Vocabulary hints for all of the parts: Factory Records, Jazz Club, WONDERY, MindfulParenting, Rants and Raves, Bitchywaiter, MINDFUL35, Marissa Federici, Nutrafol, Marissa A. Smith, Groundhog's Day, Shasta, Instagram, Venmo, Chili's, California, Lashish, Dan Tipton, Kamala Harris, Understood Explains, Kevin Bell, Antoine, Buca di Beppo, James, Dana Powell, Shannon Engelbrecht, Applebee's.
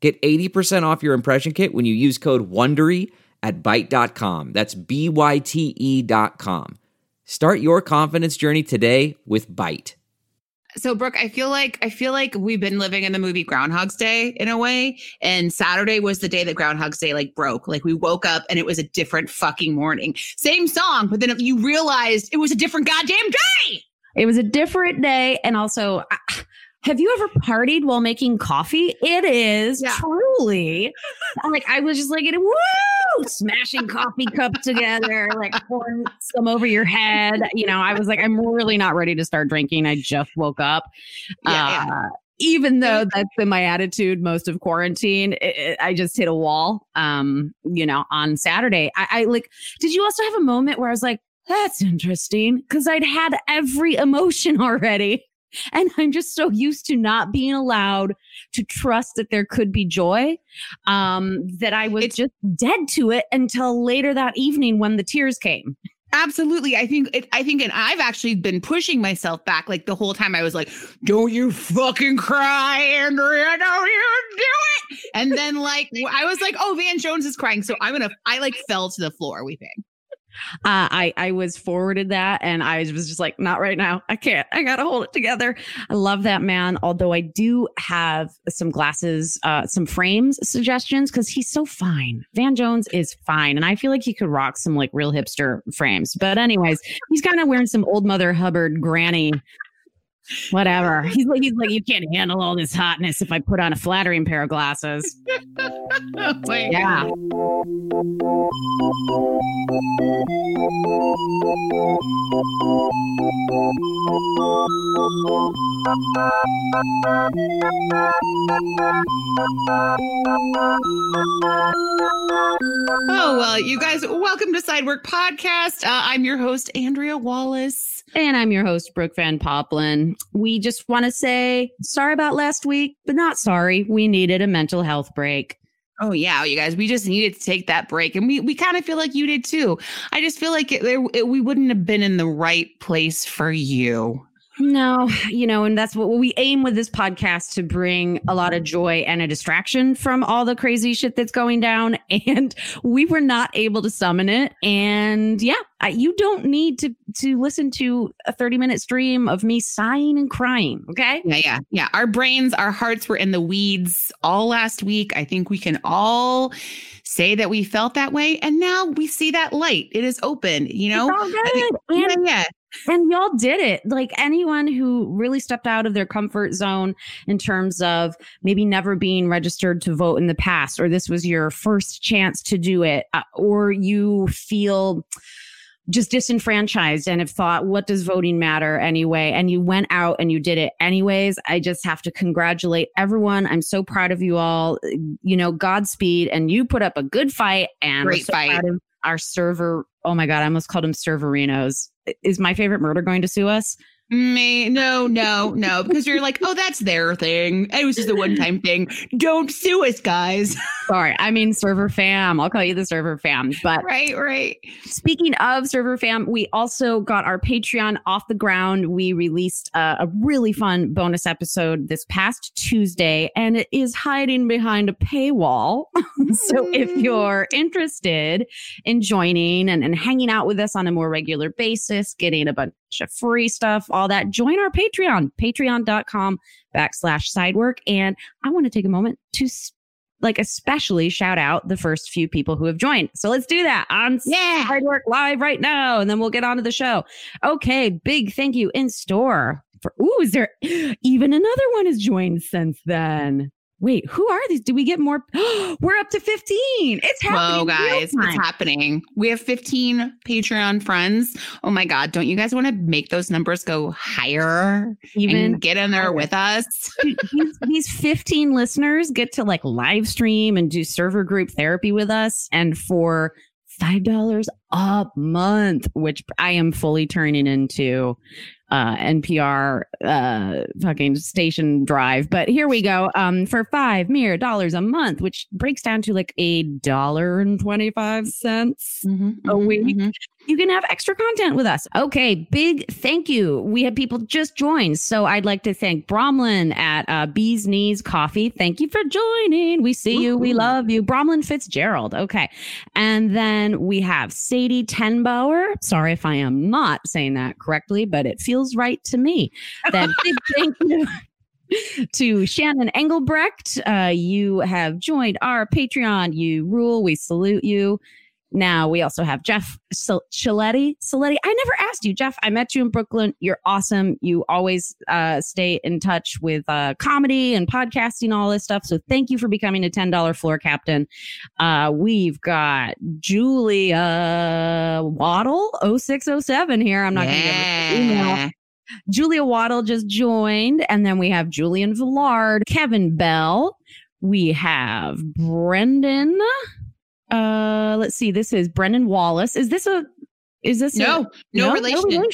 Get 80% off your impression kit when you use code WONDERY at Byte.com. That's BYTE.com. Start your confidence journey today with Byte. So, Brooke, I feel like we've been living in the movie Groundhog's Day in a way. And Saturday was the day that Groundhog's Day broke. We woke up and it was a different fucking morning. Same song, but then you realized it was a different goddamn day. It was a different day. And also, have you ever partied while making coffee? It is truly. I was just woo! Smashing coffee cups together, pouring some over your head. I was I'm really not ready to start drinking. I just woke up. Even though that's been my attitude most of quarantine, I just hit a wall, on Saturday. Did you also have a moment where I was like, that's interesting? Because I'd had every emotion already. And I'm just so used to not being allowed to trust that there could be joy, that I was just dead to it until later that evening when the tears came. Absolutely. I think, and I've actually been pushing myself back the whole time. I was like, don't you fucking cry, Andrea, don't you do it. And then I was like, oh, Van Jones is crying. So I fell to the floor weeping. I was forwarded that and I was just not right now. I can't. I got to hold it together. I love that man. Although I do have some glasses, some frames suggestions because he's so fine. Van Jones is fine. And I feel like he could rock some real hipster frames. But anyways, he's kind of wearing some old Mother Hubbard granny, whatever. He's like, you can't handle all this hotness if I put on a flattering pair of glasses. Yeah. Oh, well, you guys, welcome to Sidework Podcast. I'm your host, Andrea Wallace. And I'm your host, Brooke Van Poplin. We just want to say sorry about last week, but not sorry. We needed a mental health break. Oh, yeah, you guys, we just needed to take that break. And we kind of feel like you did, too. I just feel like we wouldn't have been in the right place for you. No, and that's what we aim with this podcast to bring a lot of joy and a distraction from all the crazy shit that's going down. And we were not able to summon it. And you don't need to listen to a 30-minute stream of me sighing and crying. OK, yeah. Our brains, our hearts were in the weeds all last week. I think we can all say that we felt that way. And now we see that light. It is open, It's all good. And y'all did it. Anyone who really stepped out of their comfort zone in terms of maybe never being registered to vote in the past, or this was your first chance to do it, or you feel just disenfranchised and have thought, what does voting matter anyway? And you went out and you did it anyways. I just have to congratulate everyone. I'm so proud of you all. Godspeed. And you put up a good fight and great fight. Our server. Oh, my God. I almost called him Serverinos. Is My Favorite Murder going to sue us? Me? No. Because you're like, oh, that's their thing. It was just a one-time thing. Don't sue us, guys. Sorry. I mean, Server Fam. I'll call you the Server Fam. But right. Speaking of Server Fam, we also got our Patreon off the ground. We released a really fun bonus episode this past Tuesday, and it is hiding behind a paywall. So if you're interested in joining and hanging out with us on a more regular basis, getting a bunch of free stuff, all that, join our Patreon, patreon.com/sidework. And I want to take a moment to especially shout out the first few people who have joined. So let's do that on Sidework Live right now. And then we'll get on to the show. Okay. Big thank you in store for, is there even another one has joined since then? wait, who are these? Do we get more? We're up to 15. It's happening. Whoa, guys, it's happening. We have 15 Patreon friends. Oh my God. Don't you guys want to make those numbers go higher? Even and get in there with us. These 15 listeners get to like live stream and do server group therapy with us. And for $5 a month, which I am fully turning into NPR fucking station drive. But here we go. For $5 a month, which breaks down to like $1.25 a week. Mm-hmm. You can have extra content with us. Okay, big thank you. We had people just join. So I'd like to thank Bromlin at Bee's Knees Coffee. Thank you for joining. We see you. We love you. Bromlin Fitzgerald. Okay. And then we have Sadie Tenbauer. Sorry if I am not saying that correctly, but it feels right to me. That big thank you to Shannon Engelbrecht. You have joined our Patreon. You rule. We salute you. Now we also have Jeff Chiletti. I never asked you, Jeff. I met you in Brooklyn. You're awesome. You always stay in touch with comedy and podcasting, all this stuff. So thank you for becoming a $10 floor captain. We've got Julia Waddle 0607 here. I'm not going to give her the email. Julia Waddle just joined. And then we have Julian Villard, Kevin Bell. We have Brendan. Let's see. This is Brendan Wallace. Is this no relation?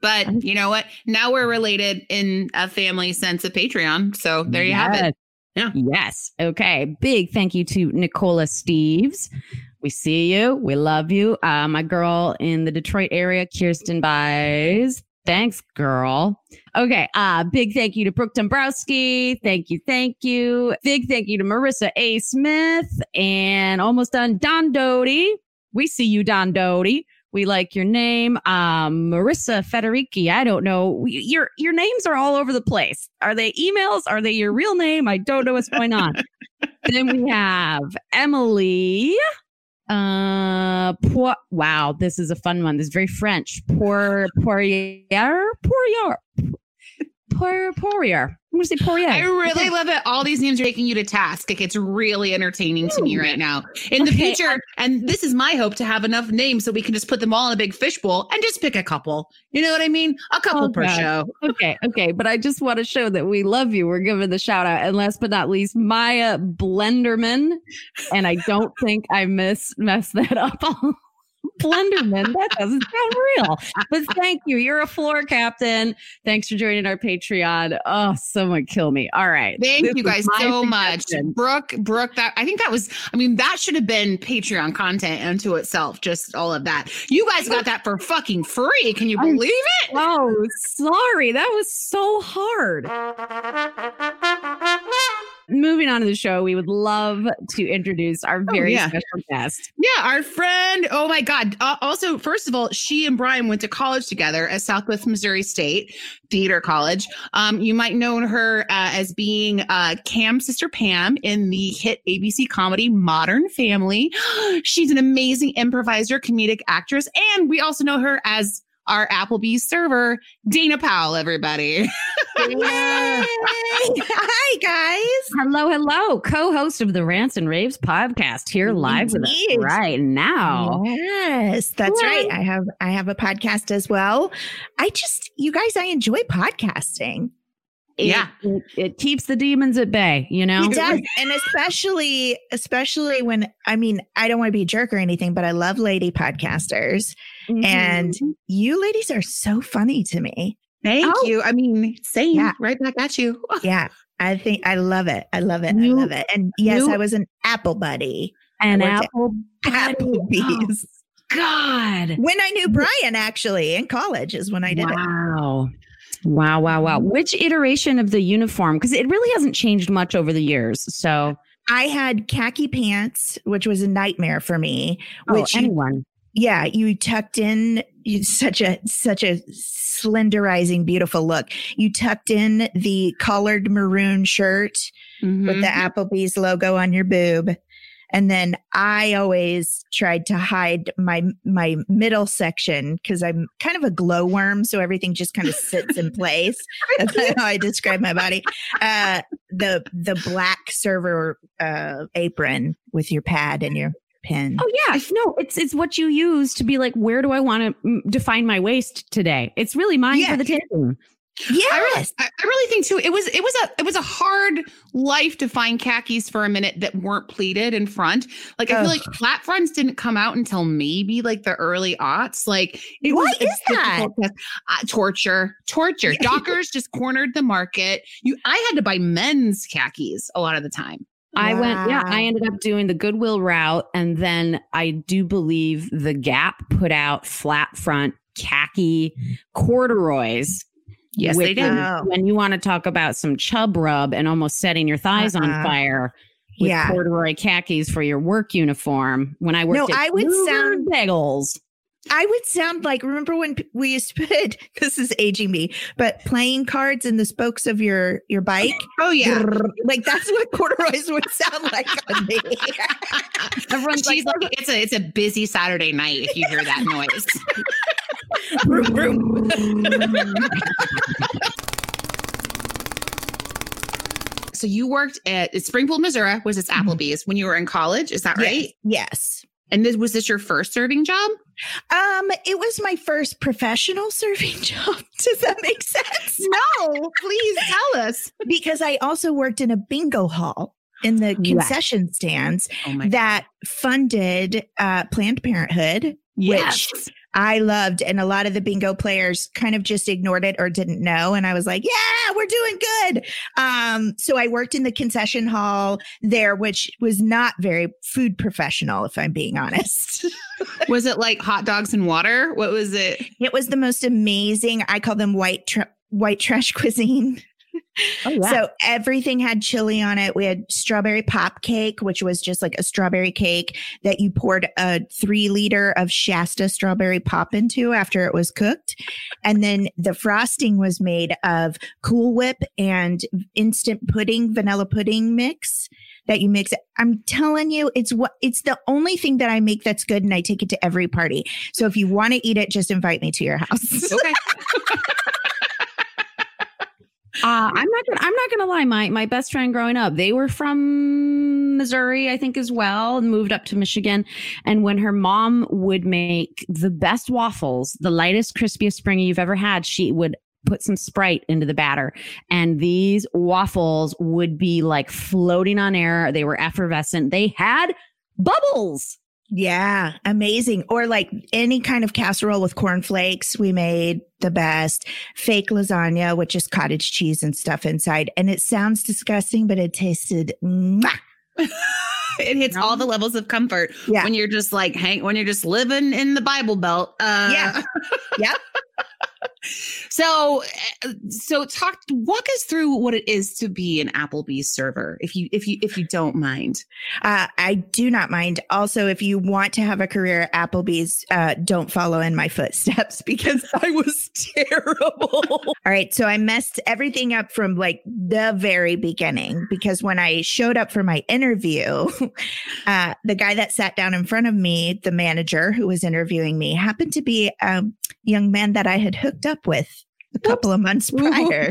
But you know what? Now we're related in a family sense of Patreon. So there you have it. Yeah. Yes. Okay. Big thank you to Nicola Steves. We see you. We love you. My girl in the Detroit area, Kirsten Buys. Thanks, girl. Okay. Big thank you to Brooke Dombrowski. Thank you. Thank you. Big thank you to Marissa A. Smith and almost done Don Doty. We see you, Don Doty. We like your name. Marissa Federici. I don't know. Your names are all over the place. Are they emails? Are they your real name? I don't know what's going on. Then we have Emily. Wow, this is a fun one. This is very French. Poirier. I'm gonna say Poirier. I really love it. All these names are taking you to task. Like, it's really entertaining to me right now. In the future, and this is my hope, to have enough names so we can just put them all in a big fishbowl and just pick a couple. You know what I mean? A couple per show. Okay. But I just want to show that we love you. We're giving the shout out. And last but not least, Maya Blenderman. And I don't think I messed that up. Blenderman, that doesn't sound real. But thank you. You're a floor captain. Thanks for joining our Patreon. Oh, someone kill me. All right. Thank you guys so much. Brooke, that should have been Patreon content unto itself. Just all of that. You guys got that for fucking free. Can you believe it? Oh, sorry. That was so hard. Moving on to the show, we would love to introduce our very special guest. Yeah, our friend. Oh, my God. Also, first of all, she and Brian went to college together at Southwest Missouri State Theater College. You might know her as being Cam's sister Pam in the hit ABC comedy Modern Family. She's an amazing improviser, comedic actress, and we also know her as our Applebee's server, Dana Powell, everybody. Yay. Hi, guys. Hello. Co-host of the Rants and Raves podcast here live with us right now. Yes, that's right. I have a podcast as well. I enjoy podcasting. It keeps the demons at bay, you know? It does. And especially when, I don't want to be a jerk or anything, but I love lady podcasters. Mm-hmm. And you ladies are so funny to me. Thank you. Same. Yeah. Right back at you. Yeah. I think I love it. I love it. And yes, I was an Apple buddy. An Apple Applebee's. Oh, God. When I knew Brian, actually, in college is when I did it. Wow. Which iteration of the uniform? Because it really hasn't changed much over the years. So I had khaki pants, which was a nightmare for me. You tucked in such a slenderizing, beautiful look. You tucked in the collared maroon shirt with the Applebee's logo on your boob. And then I always tried to hide my middle section because I'm kind of a glowworm. So everything just kind of sits in place. That's how I describe my body. The black server apron with your pad and your pin. Oh, yeah. No, it's what you use to be like, where do I want to define my waist today? It's really mine for the taking. Yeah, I really think too. It was a hard life to find khakis for a minute that weren't pleated in front. Like I feel like flat fronts didn't come out until maybe like the early aughts. Like it what was is that torture? Yeah. Dockers just cornered the market. I had to buy men's khakis a lot of the time. I ended up doing the Goodwill route, and then I do believe the Gap put out flat front khaki corduroys. Yes, they did. When you want to talk about some chub rub and almost setting your thighs on fire with corduroy khakis for your work uniform. When I worked at Bluebird Bagels. I would sound like, remember when we used to put, this is aging me, but playing cards in the spokes of your bike? Oh, yeah. Like that's what corduroys would sound like on me. Everyone's like, it's a busy Saturday night if you hear that noise. Vroom, vroom. So you worked at Springfield, Missouri, was its Applebee's when you were in college. Is that right? Yes. And was this your first serving job? It was my first professional serving job. Does that make sense? No, please tell us. Because I also worked in a bingo hall in the concession stands that funded Planned Parenthood, which I loved. And a lot of the bingo players kind of just ignored it or didn't know. And I was like, yeah, we're doing good. So I worked in the concession hall there, which was not very food professional, if I'm being honest. Was it like hot dogs and water? What was it? It was the most amazing. I call them white trash cuisine. Oh, yeah. So everything had chili on it. We had strawberry pop cake, which was just like a strawberry cake that you poured a 3 liter of Shasta strawberry pop into after it was cooked. And then the frosting was made of Cool Whip and instant pudding, vanilla pudding mix that you mix. I'm telling you, it's the only thing that I make that's good. And I take it to every party. So if you want to eat it, just invite me to your house. Okay. I'm not gonna lie. My best friend growing up, they were from Missouri, I think, as well, and moved up to Michigan. And when her mom would make the best waffles, the lightest, crispiest springy you've ever had, she would put some Sprite into the batter, and these waffles would be like floating on air. They were effervescent. They had bubbles. Yeah, amazing. Or like any kind of casserole with cornflakes, we made the best. Fake lasagna, which is cottage cheese and stuff inside. And it sounds disgusting, but it tasted mwah. It hits all the levels of comfort when you're just like when you're just living in the Bible Belt. Yep. So walk us through what it is to be an Applebee's server, if you don't mind. I do not mind. Also, if you want to have a career at Applebee's, don't follow in my footsteps because I was terrible. All right. So I messed everything up from like the very beginning, because when I showed up for my interview, the guy that sat down in front of me, the manager who was interviewing me, happened to be a young man that I had hooked up with a couple of months prior.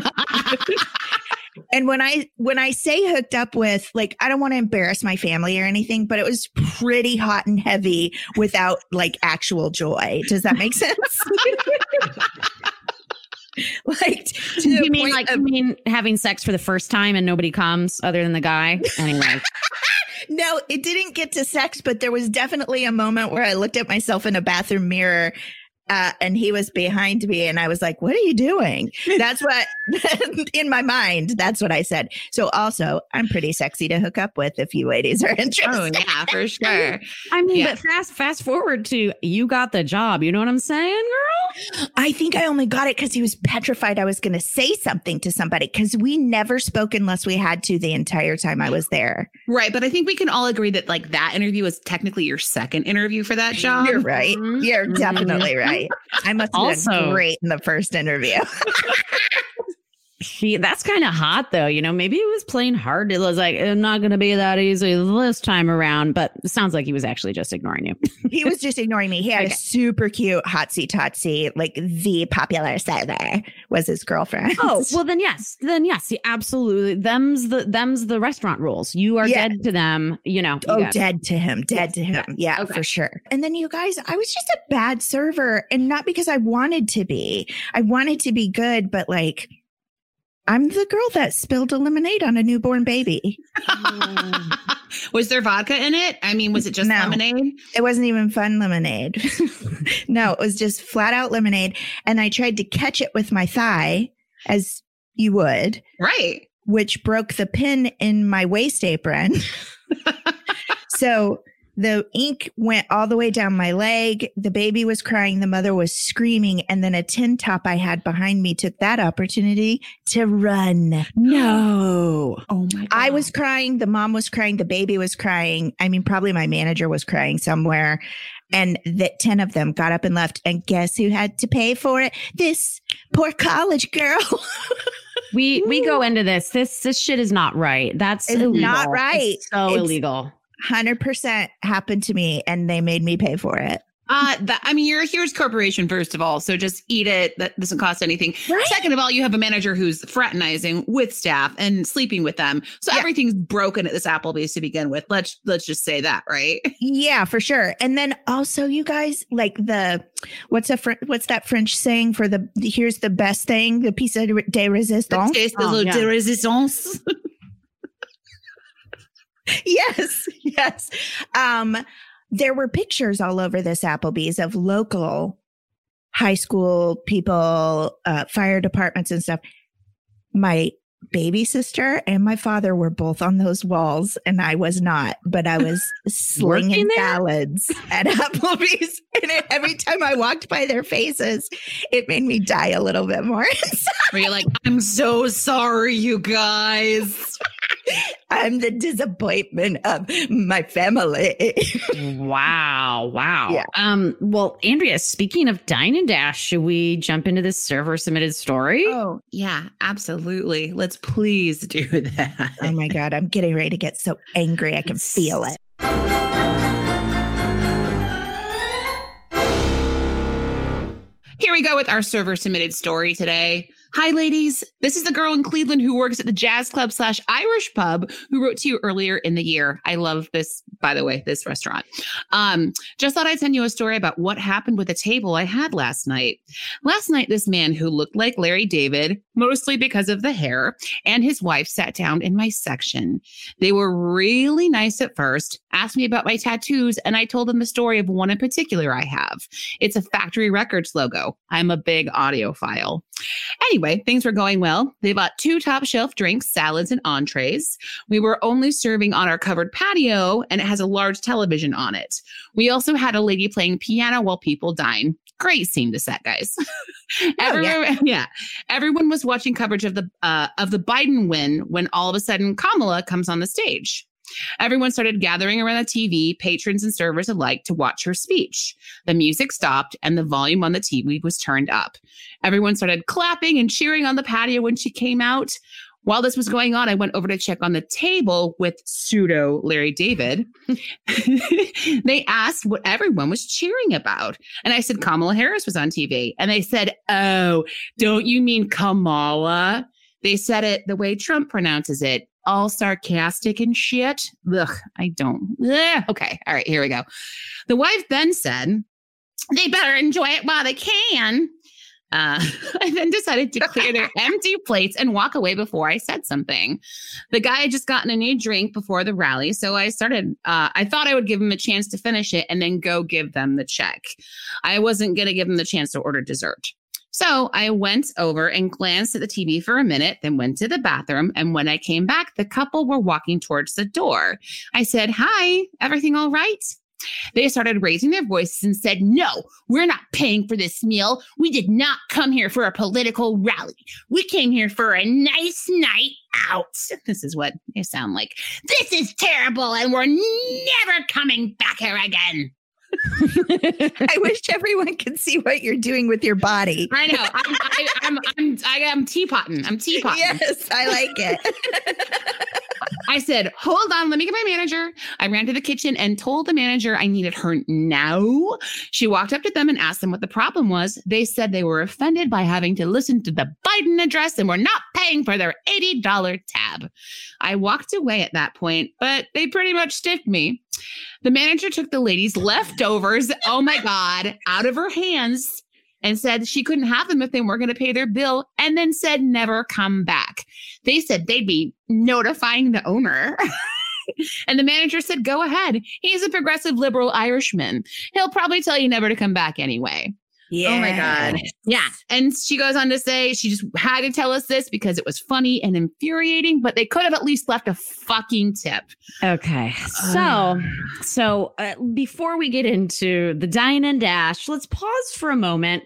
And when I say hooked up with, like, I don't want to embarrass my family or anything, but it was pretty hot and heavy without like actual joy. Does that make sense? Like, you mean having sex for the first time and nobody comes other than the guy? Anyway. No, it didn't get to sex, but there was definitely a moment where I looked at myself in a bathroom mirror. And he was behind me, and I was like, what are you doing? That's what, in my mind, that's what I said. So also, I'm pretty sexy to hook up with if you ladies are interested. Oh, yeah, for sure. I mean, but fast forward to you got the job. You know what I'm saying, girl? I think I only got it because he was petrified I was going to say something to somebody, because we never spoke unless we had to the entire time I was there. Right. But I think we can all agree that like that interview is technically your second interview for that job. You're right. Mm-hmm. You're definitely right. I must have been great in the first interview. feel that's kind of hot though. You know, maybe he was playing hard. It was like, I'm not going to be that easy this time around, but it sounds like he was actually just ignoring you. He was just ignoring me. He had a super cute hotsy totsy, like the popular server was his girlfriend. Oh, well then yes. Then yes, he absolutely. Them's the restaurant rules. You are dead to them, you know. Dead to him. Yeah, okay. For sure. And then you guys, I was just a bad server, and not because I wanted to be. I wanted to be good, but like I'm the girl that spilled a lemonade on a newborn baby. Was there vodka in it? I mean, was it just lemonade? It wasn't even fun lemonade. No, it was just flat out lemonade. And I tried to catch it with my thigh, as you would. Right. Which broke the pin in my waist apron. So the ink went all the way down my leg. The baby was crying. The mother was screaming. And then a tin top I had behind me took that opportunity to run. No. Oh, my God. I was crying. The mom was crying. The baby was crying. I mean, probably my manager was crying somewhere. And the 10 of them got up and left. And guess who had to pay for it? This poor college girl. We go into this. This shit is not right. It's illegal. Not right. It's so illegal. 100% happened to me, and they made me pay for it. You're a huge corporation, first of all. So just eat it. That doesn't cost anything. Right? Second of all, you have a manager who's fraternizing with staff and sleeping with them. So everything's broken at this Applebee's to begin with. Let's just say that, right? Yeah, for sure. And then also, you guys, like what's that French saying for here's the best thing, the piece de resistance. The piece de resistance. Yes. There were pictures all over this Applebee's of local high school people, fire departments and stuff. My baby sister and my father were both on those walls, and I was not, but I was slinging salads at Applebee's. And every time I walked by their faces, it made me die a little bit more. Were you like, I'm so sorry, you guys. I'm the disappointment of my family. Wow. Yeah. Well, Andrea, speaking of Dine and Dash, should we jump into this server submitted story? Oh, yeah, absolutely. Let's please do that. Oh, my God. I'm getting ready to get so angry. I can feel it. Here we go with our server submitted story today. Hi, ladies. This is the girl in Cleveland who works at the Jazz Club /Irish pub who wrote to you earlier in the year. I love this, by the way, this restaurant. Just thought I'd send you a story about what happened with a table I had last night. Last night, this man who looked like Larry David, mostly because of the hair, and his wife sat down in my section. They were really nice at first, asked me about my tattoos, and I told them the story of one in particular I have. It's a Factory Records logo. I'm a big audiophile. Anyway, things were going well. They bought 2 top shelf drinks, salads, and entrees. We were only serving on our covered patio, and it has a large television on it. We also had a lady playing piano while people dine. Great scene to set, guys. Everyone was watching coverage of the Biden win when all of a sudden Kamala comes on the stage. Everyone started gathering around the TV, patrons and servers alike, to watch her speech. The music stopped and the volume on the TV was turned up. Everyone started clapping and cheering on the patio when she came out. While this was going on, I went over to check on the table with pseudo Larry David. They asked what everyone was cheering about. And I said, Kamala Harris was on TV. And they said, oh, don't you mean Kamala? They said it the way Trump pronounces it. All sarcastic and shit. Ugh, I don't. Ugh. Okay. All right, here we go. The wife then said, they better enjoy it while they can. I then decided to clear their empty plates and walk away before I said something. The guy had just gotten a new drink before the rally, so I thought I would give him a chance to finish it and then go give them the check. I wasn't going to give him the chance to order dessert. So I went over and glanced at the TV for a minute, then went to the bathroom. And when I came back, the couple were walking towards the door. I said, hi, everything all right? They started raising their voices and said, no, we're not paying for this meal. We did not come here for a political rally. We came here for a nice night out. This is what they sound like. This is terrible, and we're never coming back here again. I wish everyone could see what you're doing with your body. I know. I'm teapotting. I'm teapotting. Yes, I like it. I said, hold on, let me get my manager. I ran to the kitchen and told the manager I needed her now. She walked up to them and asked them what the problem was. They said they were offended by having to listen to the Biden address and were not paying for their $80 tab. I walked away at that point, but they pretty much stiffed me. The manager took the lady's leftovers, oh my God, out of her hands and said she couldn't have them if they weren't going to pay their bill, and then said never come back. They said they'd be notifying the owner. And the manager said, go ahead. He's a progressive liberal Irishman. He'll probably tell you never to come back anyway. Yeah. Oh, my God. Yeah. And she goes on to say she just had to tell us this because it was funny and infuriating, but they could have at least left a fucking tip. Okay. So before we get into the dine and dash, let's pause for a moment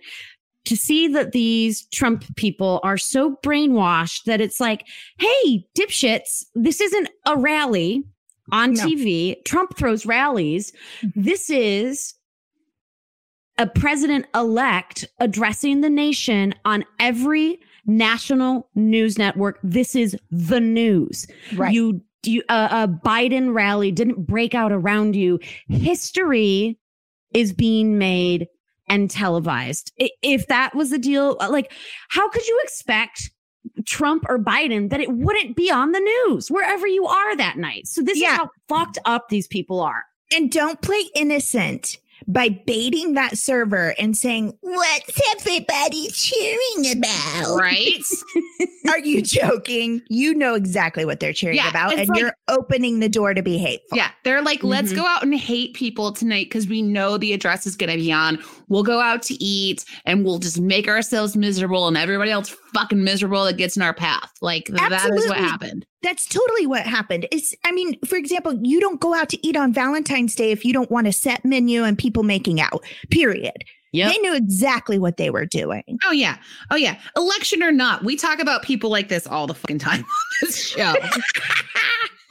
to see that these Trump people are so brainwashed that it's like, hey, dipshits, this isn't a rally on TV. Trump throws rallies. This is a president-elect addressing the nation on every national news network. This is the news. Right. A Biden rally didn't break out around you. History is being made and televised. If that was the deal, like, how could you expect Trump or Biden that it wouldn't be on the news wherever you are that night? So this is how fucked up these people are. And don't play innocent by baiting that server and saying, what's everybody cheering about? Right? Are you joking? You know exactly what they're cheering about, and like, you're opening the door to be hateful. Yeah. They're like, let's go out and hate people tonight because we know the address is going to be on. We'll go out to eat and we'll just make ourselves miserable and everybody else fucking miserable that gets in our path. Like, Absolutely. That is what happened. That's totally what happened. For example, you don't go out to eat on Valentine's Day if you don't want a set menu and people making out, period. Yep. They knew exactly what they were doing. Oh, yeah. Oh, yeah. Election or not, we talk about people like this all the fucking time on this show.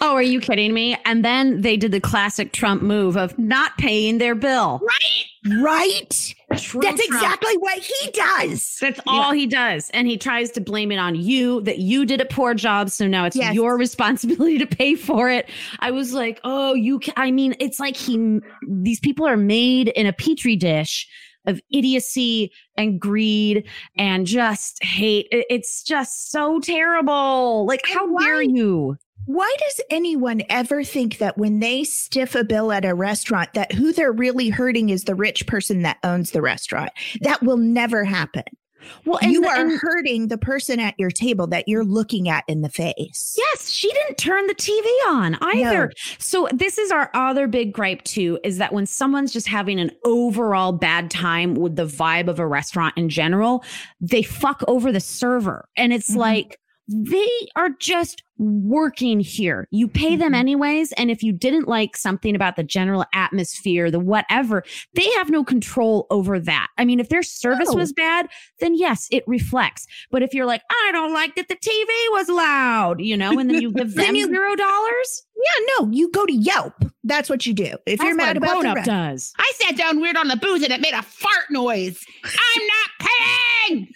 Oh, are you kidding me? And then they did the classic Trump move of not paying their bill. Right. Right. True That's Trump. Exactly what he does. That's all he does. And he tries to blame it on you, that you did a poor job. So now it's your responsibility to pay for it. I was like, oh, it's like these people are made in a petri dish of idiocy and greed and just hate. It's just so terrible. Like, how dare you? Why does anyone ever think that when they stiff a bill at a restaurant, that who they're really hurting is the rich person that owns the restaurant? That will never happen. Well, and you are hurting the person at your table that you're looking at in the face. Yes, she didn't turn the TV on either. No. So this is our other big gripe, too, is that when someone's just having an overall bad time with the vibe of a restaurant in general, they fuck over the server. And it's like, they are just working here. You pay them anyways. And if you didn't like something about the general atmosphere, the whatever, they have no control over that. I mean, if their service was bad, then yes, it reflects. But if you're like, I don't like that the TV was loud, and then you give them $0. Yeah, no, you go to Yelp. That's what you do. If you're mad about the rest. Does. I sat down weird on the booth and it made a fart noise. I'm not paying.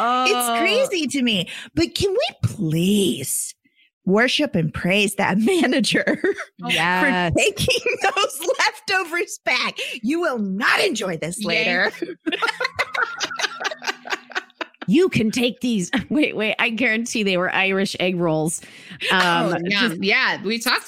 It's crazy to me. But can we please worship and praise that manager for taking those leftovers back? You will not enjoy this later. You can take these. Wait. I guarantee they were Irish egg rolls. We talked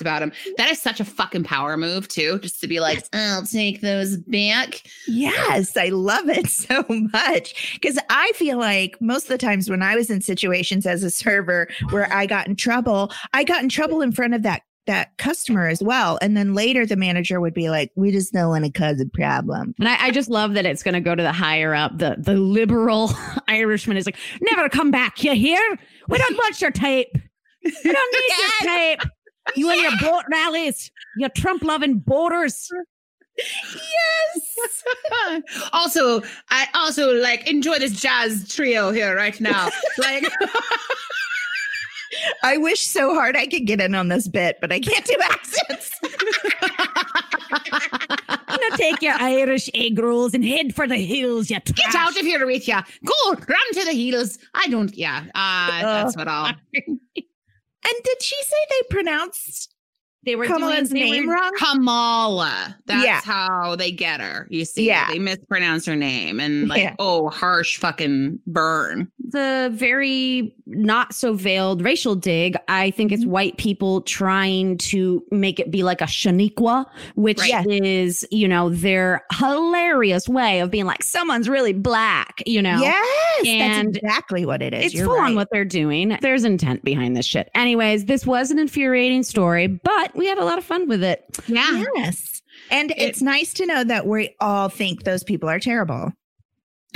about them. That is such a fucking power move, too, just to be like, I'll take those back. Yes, I love it so much because I feel like most of the times when I was in situations as a server where I got in trouble in front of that customer as well. And then later the manager would be like, we just don't want to cause a problem. And I just love that it's going to go to the higher up. The liberal Irishman is like, never come back. You hear? We don't want your tape. We don't need your tape. You and your boat rallies, your Trump loving boaters. Yes. Also, I also like enjoy this jazz trio here right now. Like I wish so hard I could get in on this bit, but I can't do accents. I'm gonna take your Irish egg rolls and head for the hills, you trash. Get out of here with ya. Go, run to the hills. I don't, that's what I'll. And did she say they pronounced Kamala's name wrong? Kamala. That's how they get her. You see, they mispronounce her name and harsh fucking burn. The very not so veiled racial dig, I think it's white people trying to make it be like a Shaniqua, which is, their hilarious way of being like, someone's really black, Yes, and that's exactly what it is. It's full on what they're doing. There's intent behind this shit. Anyways, this was an infuriating story, but we had a lot of fun with it. Yeah. Yes. And it's nice to know that we all think those people are terrible.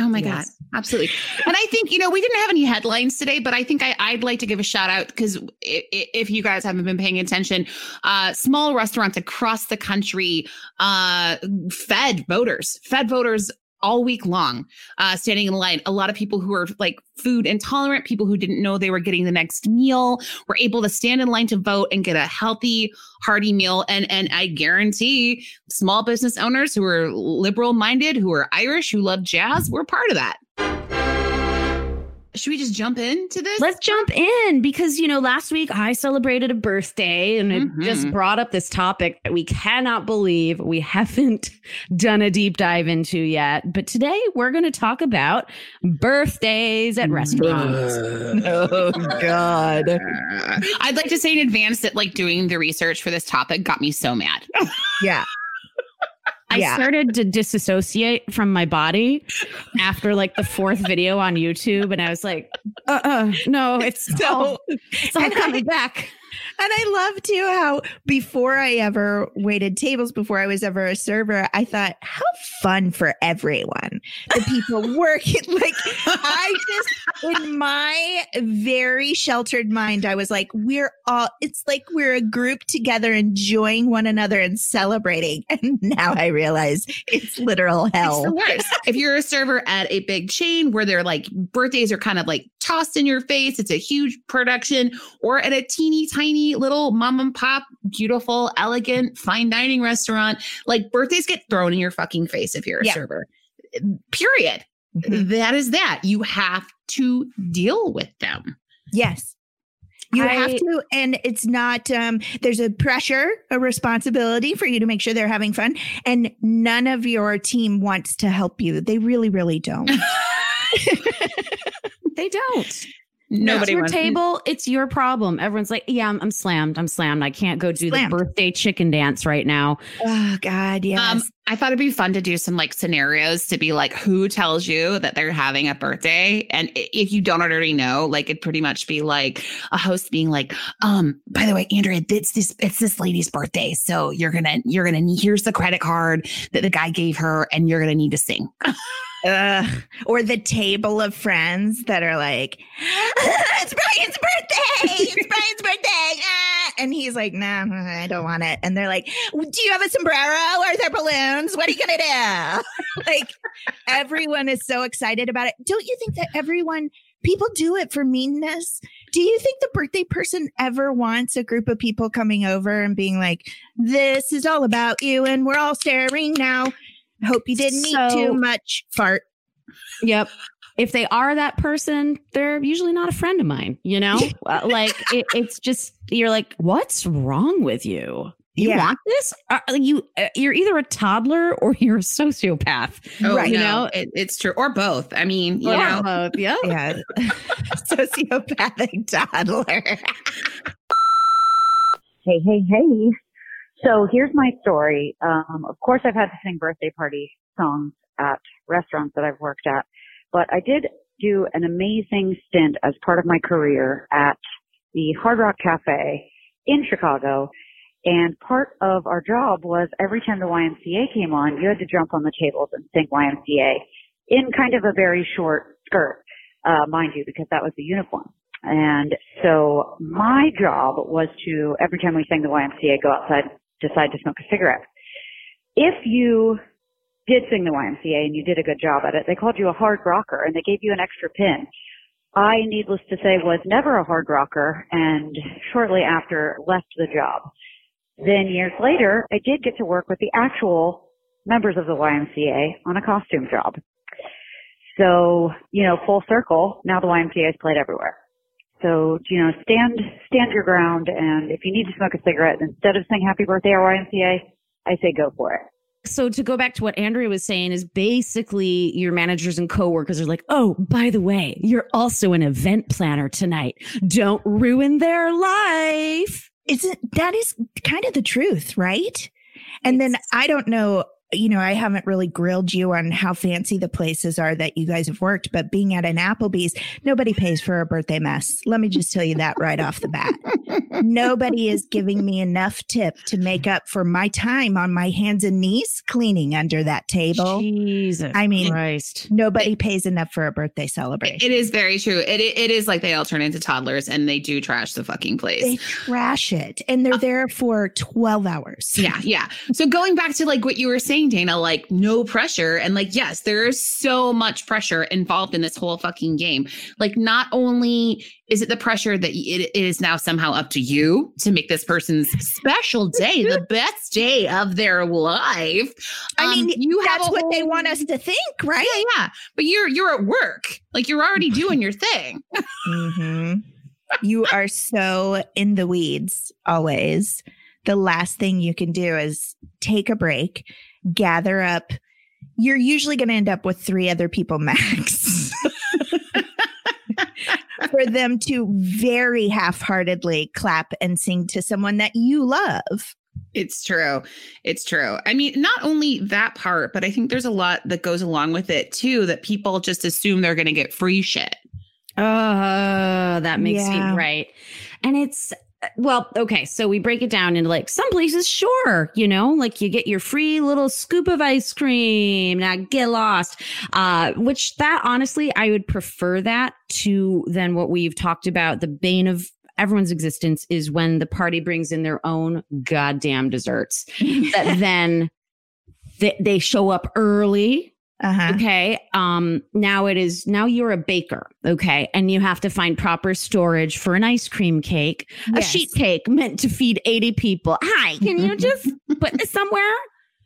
Oh, my God. Absolutely. And I think, we didn't have any headlines today, but I think I'd like to give a shout out because if you guys haven't been paying attention, small restaurants across the country fed voters all week long, standing in line. A lot of people who are like food intolerant, people who didn't know they were getting the next meal, were able to stand in line to vote and get a healthy, hearty meal. And I guarantee small business owners who are liberal minded, who are Irish, who love jazz, were part of that. Should we just jump into this? Let's jump in because, last week I celebrated a birthday and it just brought up this topic that we cannot believe we haven't done a deep dive into yet. But today we're going to talk about birthdays at restaurants. Oh, God. I'd like to say in advance that doing the research for this topic got me so mad. Yeah. I started to disassociate from my body after the fourth video on YouTube. And I was like, no, it's all coming back. And I love too how before I ever waited tables, before I was ever a server, I thought, how fun for everyone. The people working. I just, in my very sheltered mind, I was like, we're a group together enjoying one another and celebrating. And now I realize it's literal hell. It's the worst. If you're a server at a big chain where their birthdays are kind of tossed in your face, it's a huge production, or at a teeny tiny little mom and pop, beautiful, elegant, fine dining restaurant. Birthdays get thrown in your fucking face if you're a server. Period. Mm-hmm. That is that. You have to deal with them. Yes. You have to. And it's not, there's a pressure, a responsibility for you to make sure they're having fun. And none of your team wants to help you. They really, really don't. They don't. Nobody your table. It's your problem. Everyone's like, yeah, I'm slammed. I'm slammed. I can't go do the birthday chicken dance right now. Oh, God. Yes. I thought it'd be fun to do some scenarios to be who tells you that they're having a birthday? And if you don't already know, it'd pretty much be a host being by the way, Andrea, it's this lady's birthday. So you're going to need, here's the credit card that the guy gave her and you're going to need to sing. Or the table of friends that are like, it's Brian's birthday. It's Brian's birthday. And he's like, nah, I don't want it. And they're like, do you have a sombrero? Are there balloons? What are you going to do? Everyone is so excited about it. Don't you think that people do it for meanness? Do you think the birthday person ever wants a group of people coming over and being like, this is all about you and we're all staring now? Hope you didn't eat too much fart. Yep. If they are that person, they're usually not a friend of mine, it's just, you're like, what's wrong with you? You want this? You're either a toddler or you're a sociopath. Oh, right. No, it's true. Or both. I mean, both. Yeah. Yeah. Sociopathic toddler. Hey. So here's my story. Of course, I've had to sing birthday party songs at restaurants that I've worked at, but I did do an amazing stint as part of my career at the Hard Rock Cafe in Chicago. And part of our job was every time the YMCA came on, you had to jump on the tables and sing YMCA in kind of a very short skirt, mind you, because that was the uniform. And so my job was to, every time we sang the YMCA, go outside, decide to smoke a cigarette. If you did sing the YMCA and you did a good job at it, they called you a hard rocker and they gave you an extra pin. I, needless to say, was never a hard rocker and shortly after left the job. Then years later, I did get to work with the actual members of the YMCA on a costume job. So, you know, full circle, now the YMCA is played everywhere. So, you know, stand your ground, and if you need to smoke a cigarette, instead of saying happy birthday or YMCA, I say go for it. So to go back to what Andrea was saying is basically your managers and coworkers are like, oh, by the way, you're also an event planner tonight. Don't ruin their life. That is kind of the truth, right? And then I don't know, you know, I haven't really grilled you on how fancy the places are that you guys have worked, but being at an Applebee's, nobody pays for a birthday mess. Let me just tell you that right off the bat. Nobody is giving me enough tip to make up for my time on my hands and knees cleaning under that table. Jesus, I mean, Christ. Nobody pays enough for a birthday celebration. It is very true. It is like they all turn into toddlers and they do trash the fucking place. They trash it. And they're there for 12 hours. Yeah. Yeah. So going back to like what you were saying, Dana, like no pressure. And like, yes, there is so much pressure involved in this whole fucking game. Like, not only is it the pressure that it is now somehow up to you to make this person's special day the best day of their life. I mean, you have that's what they want us to think, right? Yeah, yeah. But you're at work. Like, you're already doing your thing. Mm-hmm. You are so in the weeds always. The last thing you can do is take a break, gather up. You're usually going to end up with 3 other people max for them to very half-heartedly clap and sing to someone that you love. It's true. It's true. I mean, not only that part, but I think there's a lot that goes along with it too, that people just assume they're going to get free shit. Oh, that makes me right. And it's, well, okay, so we break it down into like some places, sure, you know, like you get your free little scoop of ice cream, now get lost, which that honestly, I would prefer that to then what we've talked about, the bane of everyone's existence is when the party brings in their own goddamn desserts that then they show up early. Uh-huh. Okay. Now you're a baker. Okay. And you have to find proper storage for an ice cream cake, a sheet cake meant to feed 80 people. Hi, can you just put this somewhere?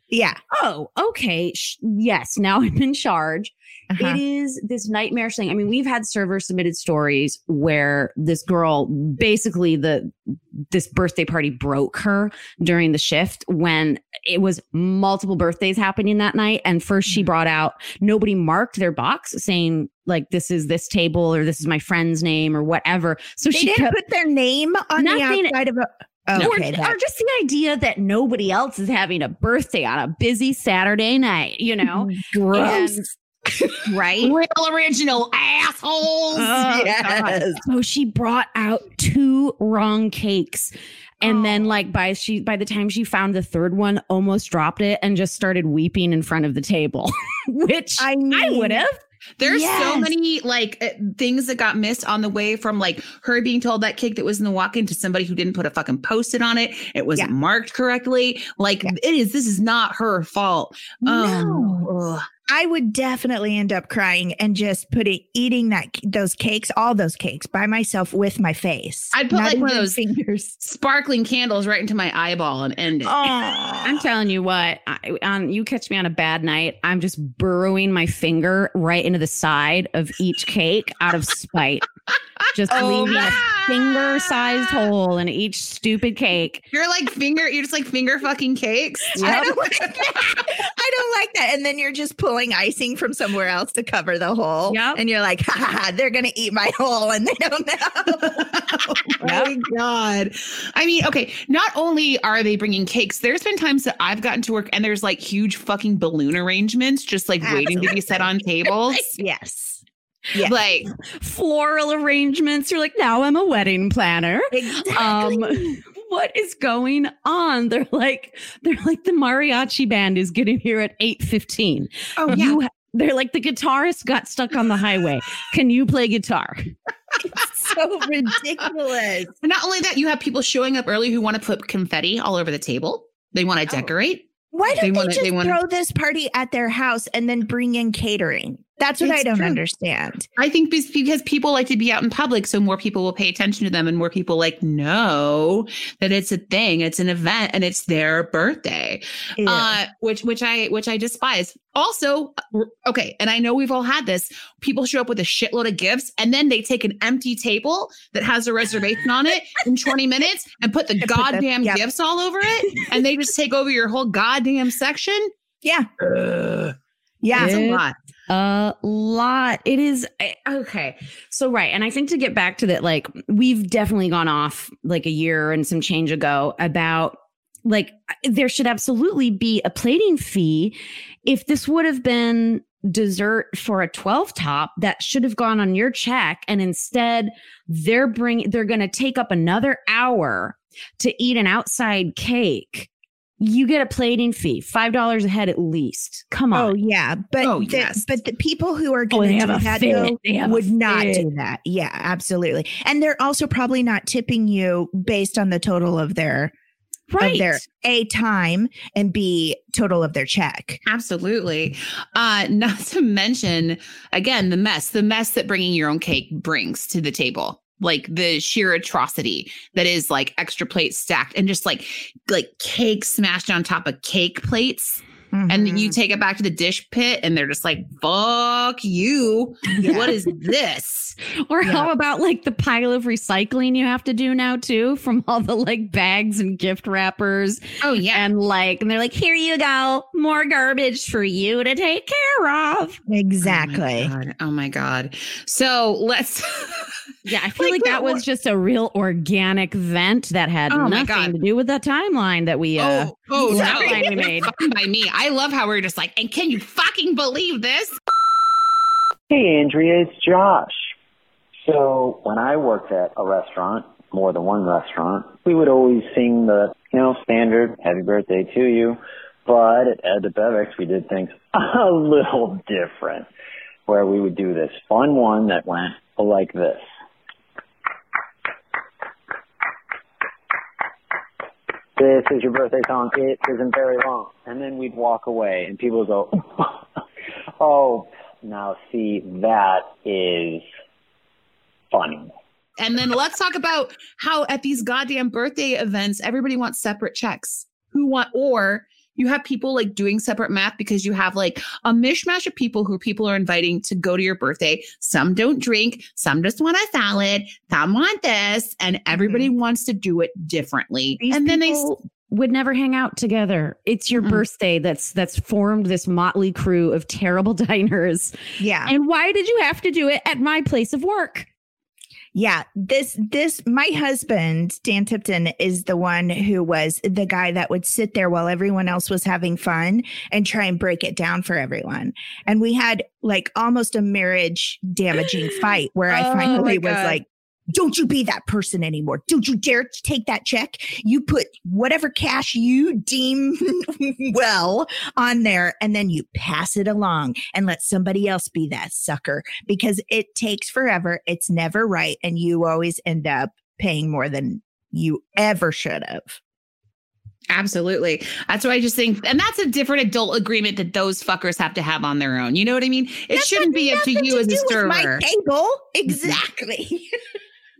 Yeah. Oh, okay. Yes. Now I'm in charge. Uh-huh. It is this nightmarish thing. I mean, we've had server submitted stories where this girl, basically this birthday party broke her during the shift when it was multiple birthdays happening that night. And first she brought out, nobody marked their box saying like, this is this table or this is my friend's name or whatever. So she didn't put their name on the outside of a... Okay, or just the idea that nobody else is having a birthday on a busy Saturday night, you know? Gross. And, right? Real original assholes. Oh, yes. So she brought out 2 wrong cakes. And then like by the time she found the third one, almost dropped it and just started weeping in front of the table, which I would have. There's so many like things that got missed on the way from like her being told that cake that was in the walk-in to somebody who didn't put a fucking post-it on it. It wasn't marked correctly. Like this is not her fault. No. I would definitely end up crying and just eating those cakes by myself with my face. I'd put like one of those fingers sparkling candles right into my eyeball and end it. Oh. I'm telling you what, you catch me on a bad night, I'm just burrowing my finger right into the side of each cake out of spite. Just leaving a finger-sized hole in each stupid cake. You're just like finger fucking cakes. Yep. I don't like that. And then you're just pulling icing from somewhere else to cover the hole. Yep. And you're like, ha, they're going to eat my hole and they don't know. Oh my God. I mean, okay. Not only are they bringing cakes, there's been times that I've gotten to work and there's like huge fucking balloon arrangements just like waiting to be set on tables. Yes. Yeah. Like floral arrangements. You're like, now I'm a wedding planner. Exactly. What is going on? They're like the mariachi band is getting here at 8:15. Oh, yeah. They're like, the guitarist got stuck on the highway. Can you play guitar? It's so ridiculous. And not only that, you have people showing up early who want to put confetti all over the table. They want to decorate. Why don't they just throw this party at their house and then bring in catering? That's what I don't understand. I think because people like to be out in public, so more people will pay attention to them, and more people like know that it's a thing, it's an event, and it's their birthday, yeah. which I despise. Also, okay, and I know we've all had this. People show up with a shitload of gifts, and then they take an empty table that has a reservation on it in 20 minutes and put the goddamn gifts all over it, and they just take over your whole goddamn section. Yeah, it's a lot. A lot. It is. Okay. So, right. And I think to get back to that, like, we've definitely gone off like a year and some change ago about like, there should absolutely be a plating fee. If this would have been dessert for a 12 top, that should have gone on your check. And instead they're going to take up another hour to eat an outside cake. You get a plating fee, $5 a head at least. Come on. Oh, yeah. But but the people who are going to do that would not do that. Yeah, absolutely. And they're also probably not tipping you based on the total of their A, time, and B, total of their check. Absolutely. Not to mention, again, the mess that bringing your own cake brings to the table. Like the sheer atrocity that is like extra plates stacked and just like cake smashed on top of cake plates. Mm-hmm. And then you take it back to the dish pit and they're just like, fuck you. Yeah. What is this? Or how about like the pile of recycling you have to do now too from all the like bags and gift wrappers. Oh, yeah. And they're like, here you go. More garbage for you to take care of. Exactly. Oh, my God. So let's... Yeah, I feel like that was just a real organic vent that had nothing to do with that timeline that we outline we made. By me. I love how we're just like, and can you fucking believe this? Hey, Andrea, it's Josh. So when I worked at a restaurant, more than one restaurant, we would always sing the, standard happy birthday to you. But at the Bevex, we did things a little different, where we would do this fun one that went like this. This is your birthday song. It isn't very long. And then we'd walk away and people would go, oh, now see, that is funny. And then let's talk about how at these goddamn birthday events, everybody wants separate checks. You have people like doing separate math because you have like a mishmash of people who people are inviting to go to your birthday. Some don't drink. Some just want a salad. Some want this. And everybody wants to do it differently. Then they would never hang out together. It's your birthday that's formed this motley crew of terrible diners. Yeah. And why did you have to do it at my place of work? Yeah, this my husband, Dan Tipton, is the one who was the guy that would sit there while everyone else was having fun and try and break it down for everyone. And we had like almost a marriage damaging fight where I finally was like, don't you be that person anymore. Don't you dare take that check. You put whatever cash you deem well on there, and then you pass it along and let somebody else be that sucker, because it takes forever. It's never right. And you always end up paying more than you ever should have. Absolutely. That's what I just think. And that's a different adult agreement that those fuckers have to have on their own. You know what I mean? It shouldn't be up to you as a server. My table. Exactly.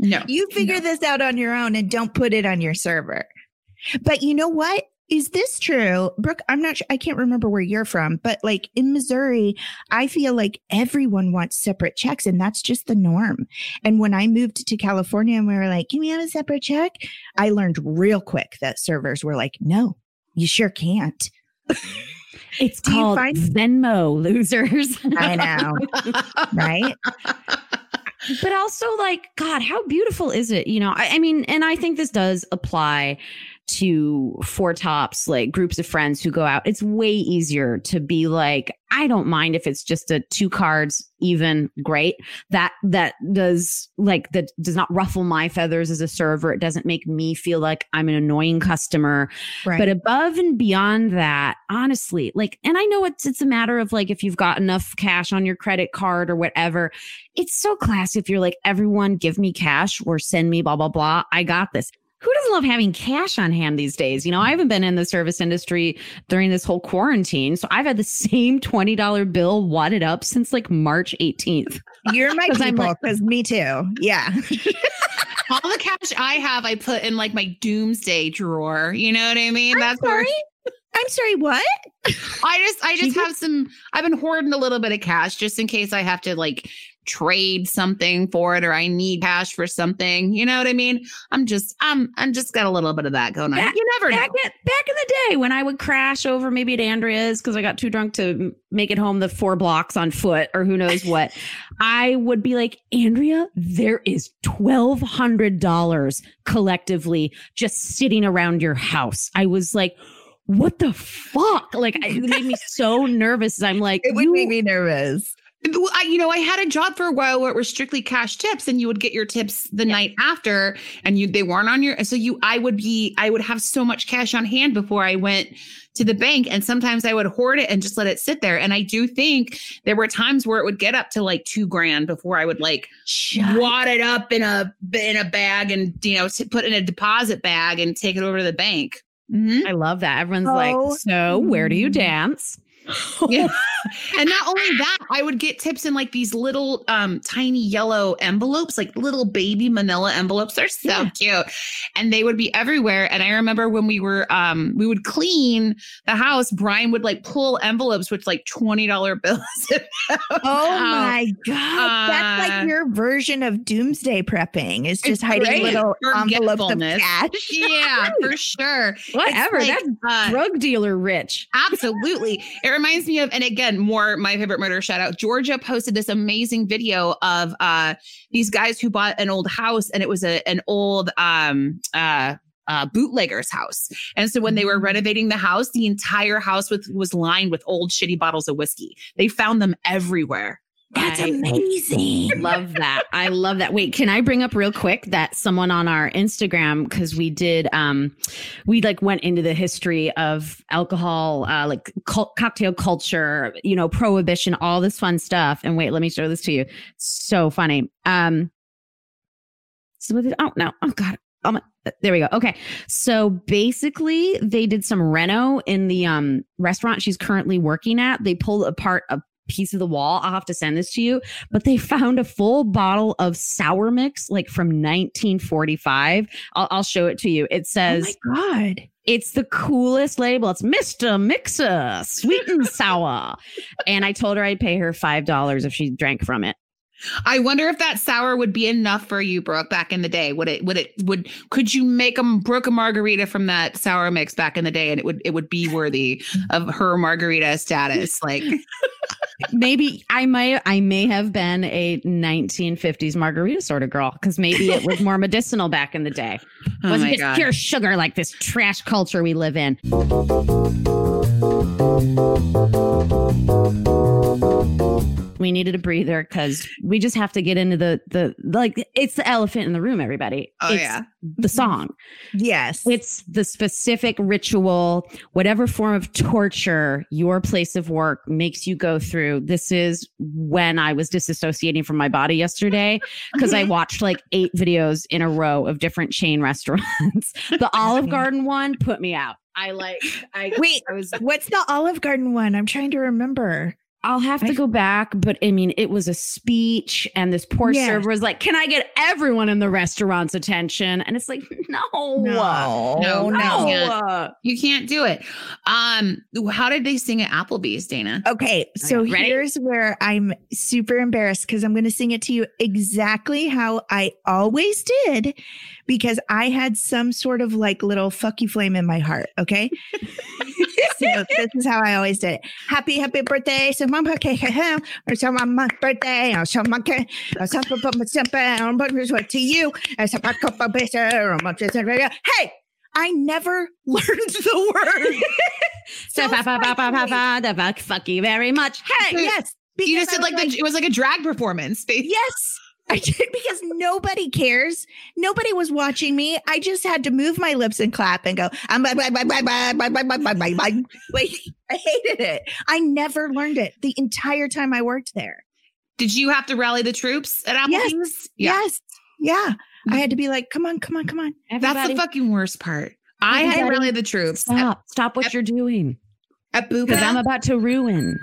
No, you figure this out on your own and don't put it on your server. But you know what? Is this true? Brooke, I'm not sure. I can't remember where you're from, but like in Missouri, I feel like everyone wants separate checks and that's just the norm. And when I moved to California and we were like, can we have a separate check? I learned real quick that servers were like, no, you sure can't. It's called Venmo, losers. I know. Right? But also like, God, how beautiful is it? I mean, and I think this does apply to four tops, like groups of friends who go out. It's way easier to be like, I don't mind if it's just a 2 cards, even great. That does not ruffle my feathers as a server. It doesn't make me feel like I'm an annoying customer. Right. But above and beyond that, honestly, like, and I know it's a matter of like, if you've got enough cash on your credit card or whatever, it's so classy if you're like, everyone give me cash or send me blah, blah, blah. I got this. Who doesn't love having cash on hand these days? You know, I haven't been in the service industry during this whole quarantine, so I've had the same $20 bill wadded up since like March 18th. You're my people, because like, me too. Yeah. All the cash I have, I put in like my doomsday drawer. You know what I mean? I'm sorry. What? I just have some. I've been hoarding a little bit of cash just in case I have to like trade something for it, or I need cash for something. You know what I mean? I'm just got a little bit of that going on. You never know. Back in the day when I would crash over maybe at Andrea's because I got too drunk to make it home the 4 blocks on foot or who knows what, I would be like, Andrea, there is $1,200 collectively just sitting around your house. I was like, what the fuck? Like, it made me so nervous. I'm like, it would make me nervous. I had a job for a while where it was strictly cash tips, and you would get your tips the night after, and they weren't on your. So I would have so much cash on hand before I went to the bank, and sometimes I would hoard it and just let it sit there. And I do think there were times where it would get up to like $2,000 before I would like wad it up in a bag and put in a deposit bag and take it over to the bank. Mm-hmm. I love that. Everyone's like, so where do you dance? Yeah. And not only that, I would get tips in like these little tiny yellow envelopes, like little baby manila envelopes. They're so cute. And they would be everywhere. And I remember when we were we would clean the house, Brian would like pull envelopes with like $20 bills. My God. That's like your version of doomsday prepping. It's just hiding little envelopes of cash. Yeah, for sure. Whatever. Like, that's drug dealer rich. Absolutely. It reminds me of, and again, more My Favorite Murder shout out. Georgia posted this amazing video of these guys who bought an old house, and it was an old bootlegger's house. And so when they were renovating the house, the entire house was lined with old shitty bottles of whiskey. They found them everywhere. That's amazing. Love that. I love that. Wait, can I bring up real quick that someone on our Instagram, because we did, we like went into the history of alcohol, like cocktail culture, prohibition, all this fun stuff. And wait, let me show this to you. So funny. Oh no. Oh God. Oh my. There we go. Okay. So basically they did some reno in the restaurant she's currently working at. They pulled apart a piece of the wall. I'll have to send this to you, but they found a full bottle of sour mix, like from 1945. I'll show it to you. It says, oh my God, it's the coolest label. It's Mr. Mixer, sweet and sour. And I told her I'd pay her $5 if she drank from it. I wonder if that sour would be enough for you, Brooke, back in the day. Could you make a margarita from that sour mix back in the day? And it would be worthy of her margarita status. Like maybe I may have been a 1950s margarita sort of girl, because maybe it was more medicinal back in the day. It wasn't just pure sugar like this trash culture we live in. We needed a breather because we just have to get into the like, it's the elephant in the room, everybody. Oh, it's the song. Yes. It's the specific ritual, whatever form of torture your place of work makes you go through. This is when I was disassociating from my body yesterday because I watched like 8 videos in a row of different chain restaurants. The Olive Garden one put me out. What's the Olive Garden one? I'm trying to remember. I'll have to go back, but I mean, it was a speech, and this poor server was like, can I get everyone in the restaurant's attention? And it's like, no. You can't do it. How did they sing at Applebee's, Dana? Okay, so here's where I'm super embarrassed, because I'm going to sing it to you exactly how I always did, because I had some sort of like little fuck you flame in my heart, okay? So this is how I always did it. Happy birthday. So my birthday. I'll show my cake. I'll put to you. Hey, I never learned the word. So fuck you very much. Hey, yes. You just did like it was like a drag performance. Yes. I did, because nobody cares. Nobody was watching me. I just had to move my lips and clap and go, like, I hated it. I never learned it the entire time I worked there. Did you have to rally the troops at Applebee's? Yes. Yeah. I had to be like, come on, come on, come on. Everybody, that's the fucking worst part. I had really the truth. Stop what you're doing. Because I'm about to ruin.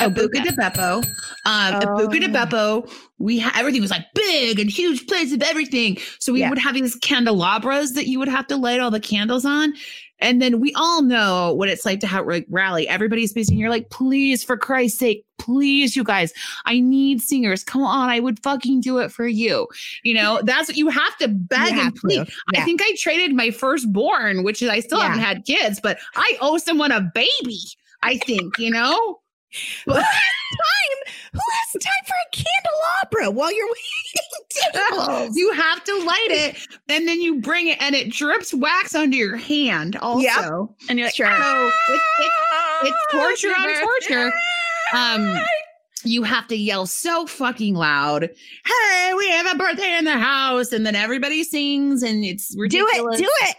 At Buca di Beppo. At Buca di Beppo, we everything was like big and huge plates of everything. So we would have these candelabras that you would have to light all the candles on. And then we all know what it's like to have like rally. Everybody's busy and you're like, please, for Christ's sake, please, you guys, I need singers. Come on. I would fucking do it for you. You know, that's what you have to beg and plead. Yeah. I think I traded my firstborn, which is I still haven't had kids, but I owe someone a baby. I think, you know, who has time for a candelabra while you're waiting? You have to light it and then you bring it and it drips wax onto your hand also. Yep. And you're like, it's torture on torture. You have to yell so fucking loud. Hey, we have a birthday in the house. And then everybody sings and it's ridiculous. Do it.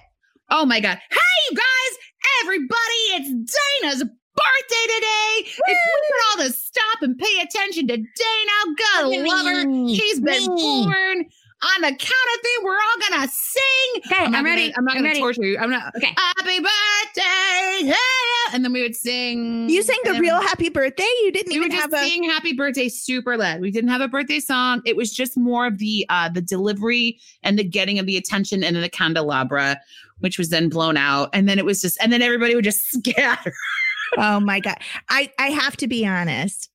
Oh my God. Hey, you guys, everybody, it's Dana's birthday today. Woo! If we could all just stop and pay attention to Dana, God love her. She's been born. On the count of three, we're all gonna sing. Okay, I'm ready. I'm not gonna torture you. I'm not. Okay. Happy birthday! Yeah. And then we would sing. You sang the real happy birthday. You didn't even have a sing happy birthday super loud. We didn't have a birthday song. It was just more of the delivery and the getting of the attention and then the candelabra, which was then blown out. And then it was just. And then everybody would just scatter. Oh my God. I have to be honest.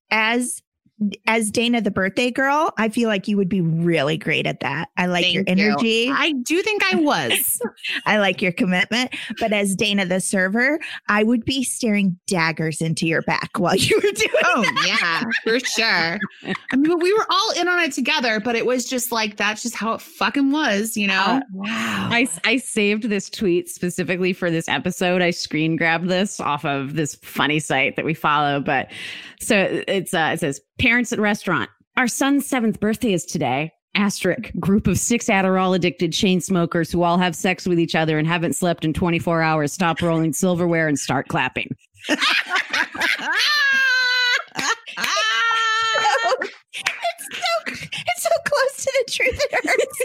As Dana, the birthday girl, I feel like you would be really great at that. I like your energy. I do think I was. I like your commitment. But as Dana, the server, I would be staring daggers into your back while you were doing that. Yeah, for sure. I mean, we were all in on it together, but it was just like, that's just how it fucking was, you know? Wow. I saved this tweet specifically for this episode. I screen grabbed this off of this funny site that we follow. But so it's it says, parents at restaurant. Our son's 7th birthday is today. Asterisk. Group of 6 Adderall addicted chain smokers who all have sex with each other and haven't slept in 24 hours. Stop rolling silverware and start clapping. It's so close to the truth. It hurts.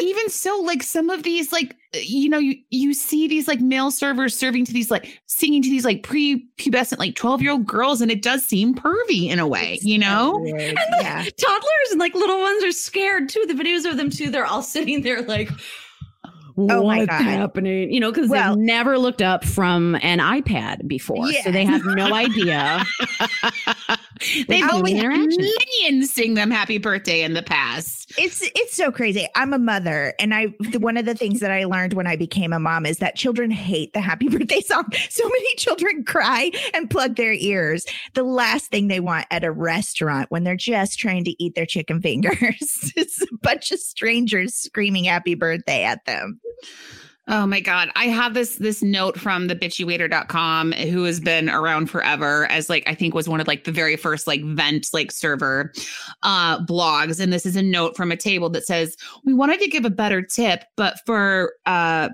even so, like some of these, like, you know, you see these like male servers serving to these, like singing to these like prepubescent, like 12-year-old girls. And it does seem pervy in a way, it's you know, so and the toddlers and like little ones are scared too. The videos of them too. They're all sitting there like, what's happening? You know, because they've never looked up from an iPad before. Yeah. So they have no idea. They've only had minions sing them happy birthday in the past. It's so crazy. I'm a mother. And one of the things that I learned when I became a mom is that children hate the happy birthday song. So many children cry and plug their ears. The last thing they want at a restaurant when they're just trying to eat their chicken fingers is a bunch of strangers screaming happy birthday at them. Oh my God. I have this note from the bitchywaiter.com who has been around forever as like, I think was one of like the very first like vent, like server blogs. And this is a note from a table that says, we wanted to give a better tip, but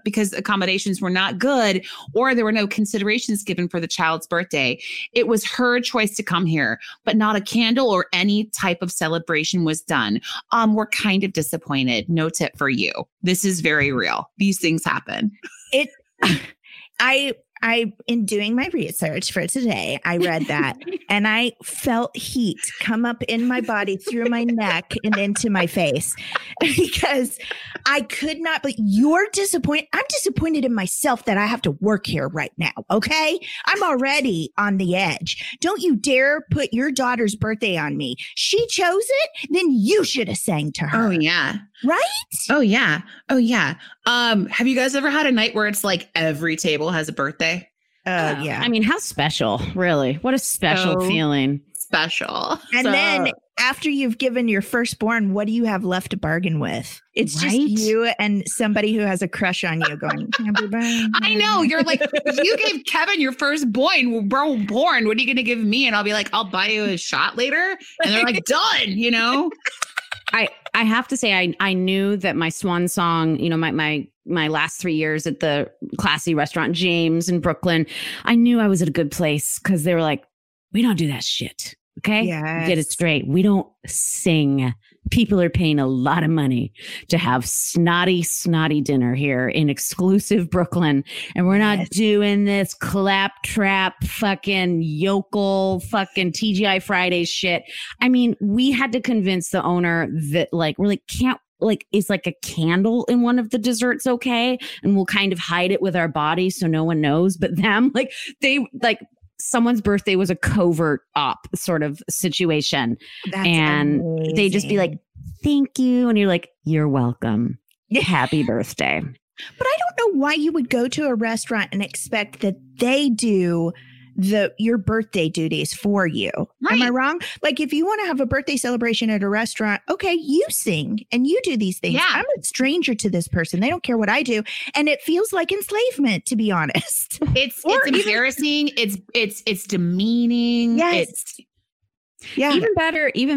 because accommodations were not good or there were no considerations given for the child's birthday. It was her choice to come here, but not a candle or any type of celebration was done. We're kind of disappointed. No tip for you. This is very real. These things happen. In doing my research for today, I read that and I felt heat come up in my body through my neck and into my face because I could not, but you're disappointed. I'm disappointed in myself that I have to work here right now. Okay. I'm already on the edge. Don't you dare put your daughter's birthday on me. She chose it. Then you should have sang to her. Oh yeah. Right? Oh yeah. Oh yeah. Have you guys ever had a night where it's like every table has a birthday? Oh yeah. I mean, how special, really? What a special feeling. Special. And then after you've given your firstborn, what do you have left to bargain with? It's right? Just you and somebody who has a crush on you going, I know. You're like, you gave Kevin your firstborn. What are you going to give me? And I'll be like, I'll buy you a shot later. And they're like, done, you know? I have to say, I knew that my swan song, you know, my last 3 years at the classy restaurant James in Brooklyn, I knew I was at a good place because they were like, we don't do that shit. Okay. Yes. Get it straight. We don't sing people are paying a lot of money to have snotty dinner here in exclusive Brooklyn. And we're not doing this claptrap fucking yokel fucking TGI Fridays shit. I mean, we had to convince the owner that like, we're like, can't, like, is like a candle in one of the desserts okay? And we'll kind of hide it with our body so no one knows but them. Like, they, like, someone's birthday was a covert op sort of situation. That's and amazing. They just be like, thank you. And you're like, you're welcome. Happy birthday. But I don't know why you would go to a restaurant and expect that they do your birthday duties for you. Right. Am I wrong? Like, if you want to have a birthday celebration at a restaurant, okay, you sing and you do these things. Yeah. I'm a stranger to this person. They don't care what I do. And it feels like enslavement, to be honest. It's embarrassing. It's demeaning. Yes. Yeah. Even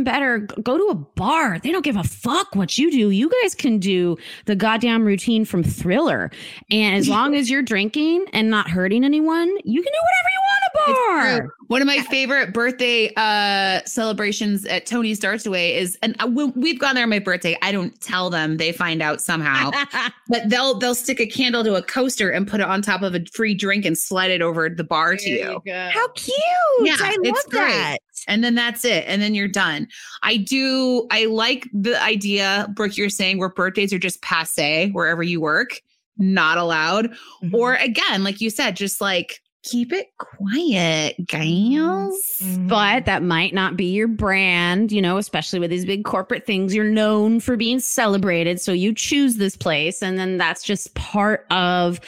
better, go to a bar. They don't give a fuck what you do. You guys can do the goddamn routine from Thriller. And as long as you're drinking and not hurting anyone, you can do whatever you want at a bar. One of my favorite birthday celebrations at Tony's Darts Away is, and we've gone there on my birthday. I don't tell them. They find out somehow. But they'll stick a candle to a coaster and put it on top of a free drink and slide it over the bar there to you. How cute. Yeah, I love that. And then that's it. And then you're done. I like the idea, Brooke, you're saying where birthdays are just passe wherever you work, not allowed. Mm-hmm. Or again, like you said, just like, keep it quiet, guys. Mm-hmm. But that might not be your brand, you know, especially with these big corporate things. You're known for being celebrated. So you choose this place. And then that's just part of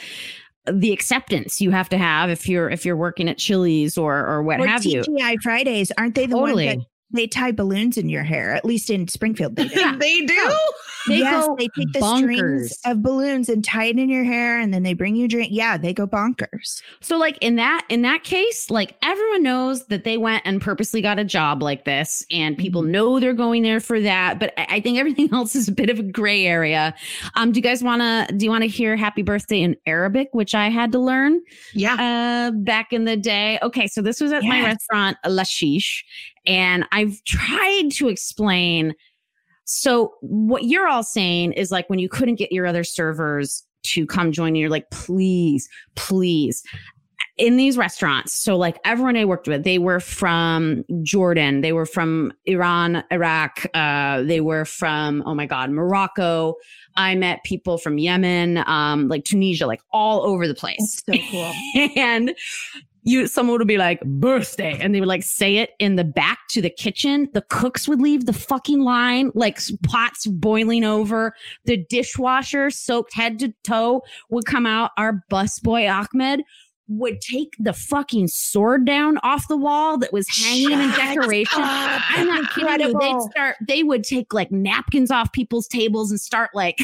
the acceptance you have to have if you're working at Chili's or what have you. TGI Fridays, aren't they the one that they tie balloons in your hair? At least in Springfield, they do. They do. Oh. They take the strings of balloons and tie it in your hair, and then they bring you a drink. Yeah, they go bonkers. So, like in that case, like everyone knows that they went and purposely got a job like this, and people know they're going there for that. But I think everything else is a bit of a gray area. Do you want to hear "Happy Birthday" in Arabic, which I had to learn? Yeah, back in the day. Okay, so this was at my restaurant, Lashish. And I've tried to explain. So what you're all saying is like when you couldn't get your other servers to come join you, you're like, please, please. In these restaurants, so like everyone I worked with, they were from Jordan. They were from Iran, Iraq. They were from, Morocco. I met people from Yemen, like Tunisia, like all over the place. That's so cool. And someone would be like, birthday. And they would like say it in the back to the kitchen. The cooks would leave the fucking line, like pots boiling over. The dishwasher, soaked head to toe, would come out. Our busboy, Ahmed, would take the fucking sword down off the wall that was hanging in decoration. I'm not kidding you. They would take like napkins off people's tables and start like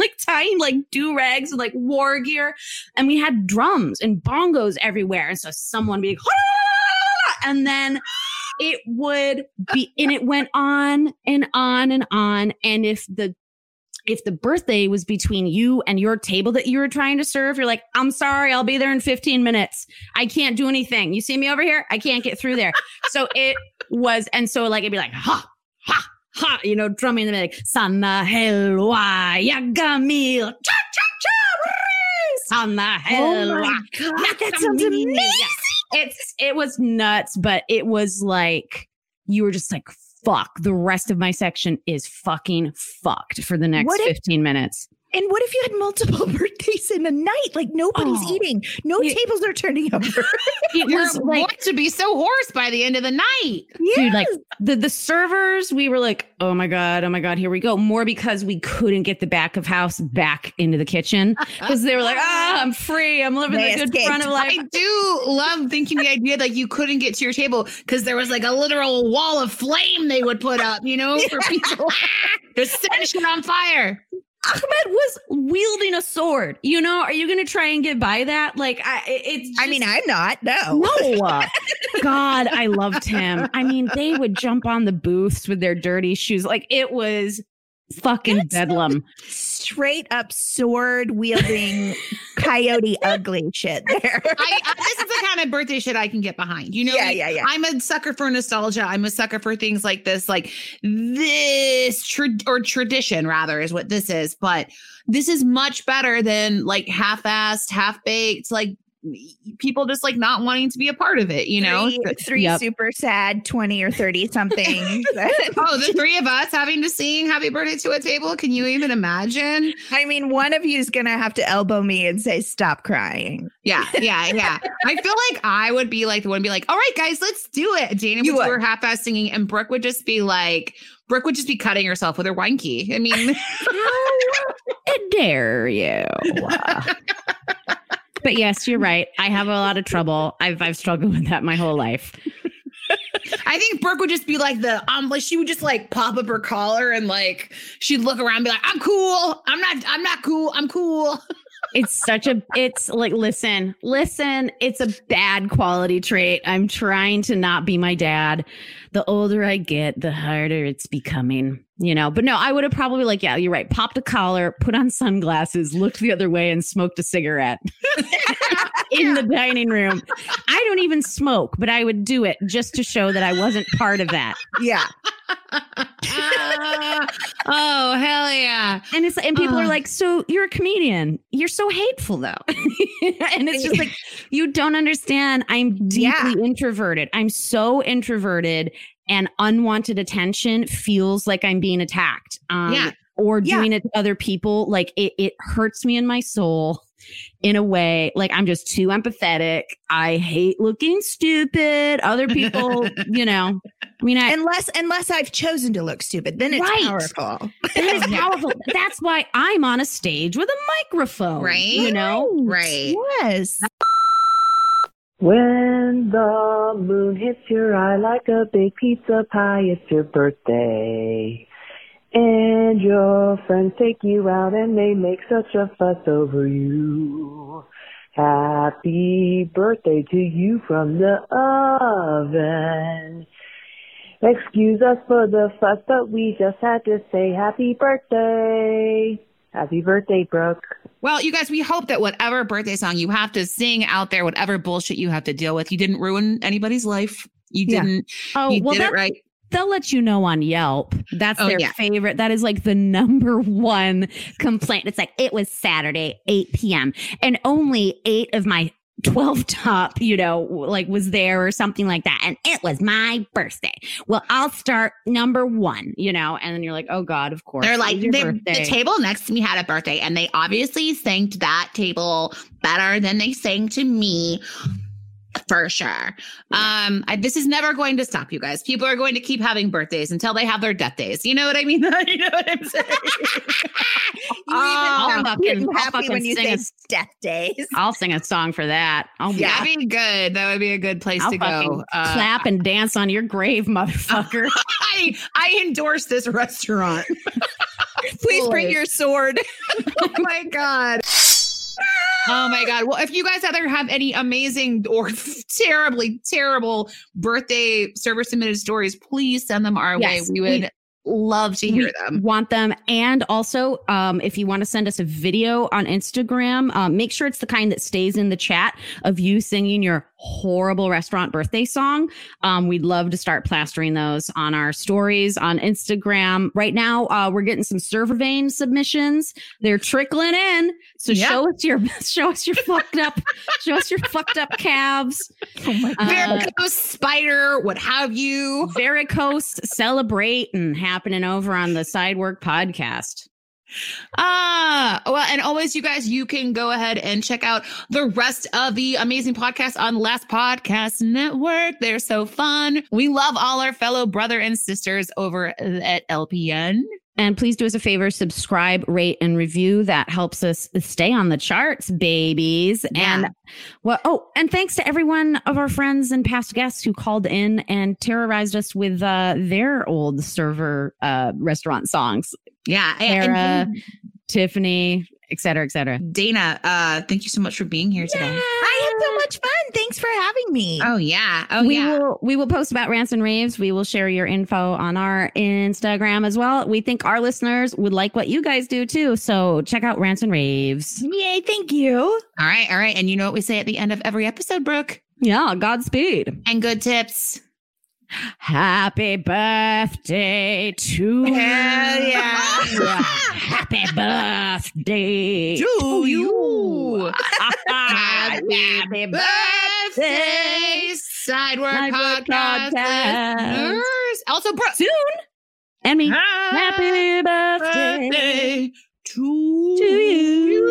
like tying like do-rags and like war gear. And we had drums and bongos everywhere. And so someone would be like, and then it would be, and it went on and on and on. And if the birthday was between you and your table that you were trying to serve, you're like, I'm sorry, I'll be there in 15 minutes. I can't do anything. You see me over here? I can't get through there. So it was, and so like, it'd be like, ha, ha, ha, you know, drumming in the middle, Sana Helwa, Yagamil, cha-cha-cha, Sana Helwa. Oh my God, that sounds amazing. It was nuts, but it was like, you were just like, fuck, the rest of my section is fucking fucked for the next 15 minutes. And what if you had multiple birthdays in a night? Like nobody's eating. No tables are turning over. It was like to be so hoarse by the end of the night. Yes. Dude, like the servers, we were like, oh my God, here we go. More because we couldn't get the back of house back into the kitchen. Because they were like, I'm free. I'm living the good front of life. I do love thinking the idea that you couldn't get to your table because there was like a literal wall of flame they would put up, you know, for people. They're setting shit on fire. Ahmed was wielding a sword. You know, are you going to try and get by that? Like, I'm not. No. God, I loved him. I mean, they would jump on the booths with their dirty shoes. Like, it was fucking bedlam. Straight up sword wielding coyote ugly shit there. This is the kind of birthday shit I can get behind. You know, I'm a sucker for nostalgia. I'm a sucker for things like this, like this tradition rather is what this is. But this is much better than like half-assed, half-baked, like people just like not wanting to be a part of it, you know? Three super sad 20 or 30 something. Oh, the three of us having to sing happy birthday to a table. Can you even imagine? I mean, one of you is going to have to elbow me and say, stop crying. Yeah. I feel like I would be like the one be like, all right, guys, let's do it. Dana would do her half-ass singing and Brooke would just be like, Brooke would just be cutting herself with her wine key. I mean, how dare you? But yes, you're right. I have a lot of trouble. I've struggled with that my whole life. I think Brooke would just be like she would just like pop up her collar and like she'd look around and be like, I'm cool. I'm not cool. I'm cool. Listen, it's a bad quality trait. I'm trying to not be my dad. The older I get, the harder it's becoming, you know, but no, I would have probably like, yeah, you're right. Popped a collar, put on sunglasses, looked the other way and smoked a cigarette in the dining room. I don't even smoke, but I would do it just to show that I wasn't part of that. Yeah. Oh, hell yeah. And it's and people are like, so you're a comedian. You're so hateful, though. And it's just like, you don't understand. I'm deeply introverted. I'm so introverted and unwanted attention feels like I'm being attacked or doing it to other people. Like it hurts me in my soul. In a way, like I'm just too empathetic. I hate looking stupid. Other people, you know, I mean, unless I've chosen to look stupid, then it's powerful. Then it's powerful. That's why I'm on a stage with a microphone, right? You know, right? Yes. When the moon hits your eye like a big pizza pie, it's your birthday. And your friends take you out and they make such a fuss over you. Happy birthday to you from the oven. Excuse us for the fuss, but we just had to say happy birthday. Happy birthday, Brooke. Well, you guys, we hope that whatever birthday song you have to sing out there, whatever bullshit you have to deal with, you didn't ruin anybody's life. You didn't. Oh, you did it right. They'll let you know on Yelp. That's their favorite. That is like the number one complaint. It's like, it was Saturday, 8 p.m. and only 8 of my 12 top, you know, like was there or something like that. And it was my birthday. Well, I'll start number 1, you know, and then you're like, oh, God, of course. They're like, the table next to me had a birthday and they obviously sang to that table better than they sang to me. For sure. This is never going to stop, you guys. People are going to keep having birthdays until they have their death days. You know what I mean? You know what I'm saying? I'll fucking when you sing death days. I'll sing a song for that. That'd be good. That would be a good place to go. Clap and dance on your grave, motherfucker. I endorse this restaurant. Please bring your sword. Oh, my God. Oh, my God. Well, if you guys either have any amazing or terribly, terrible birthday server-submitted stories, please send them our way. We would love to hear them. Want them. And also, if you want to send us a video on Instagram, make sure it's the kind that stays in the chat of you singing your horrible restaurant birthday song. We'd love to start plastering those on our stories on Instagram. Right now, we're getting some server vein submissions. They're trickling in. So show us your fucked up, show us your fucked up calves. Oh my God. Varicose, spider, what have you. Varicose celebrating happening over on the Sidework podcast. Well, and always, you guys, you can go ahead and check out the rest of the amazing podcasts on Last Podcast Network. They're so fun. We love all our fellow brother and sisters over at LPN. And please do us a favor, subscribe, rate, and review. That helps us stay on the charts, babies. Yeah. And and thanks to every one of our friends and past guests who called in and terrorized us with their old server restaurant songs. Yeah. Sarah, Tiffany, et cetera, et cetera. Dana, thank you so much for being here today. I had so much fun. Thanks for having me. Oh, yeah. Oh, we will post about Rants and Raves. We will share your info on our Instagram as well. We think our listeners would like what you guys do, too. So check out Rants and Raves. Yay. Thank you. All right. All right. And you know what we say at the end of every episode, Brooke? Yeah. Godspeed. And good tips. Happy birthday to you. Yeah. Happy birthday to you. Happy birthday, Sidework Podcast. Also, Brooke. Soon. And me. Happy birthday to you.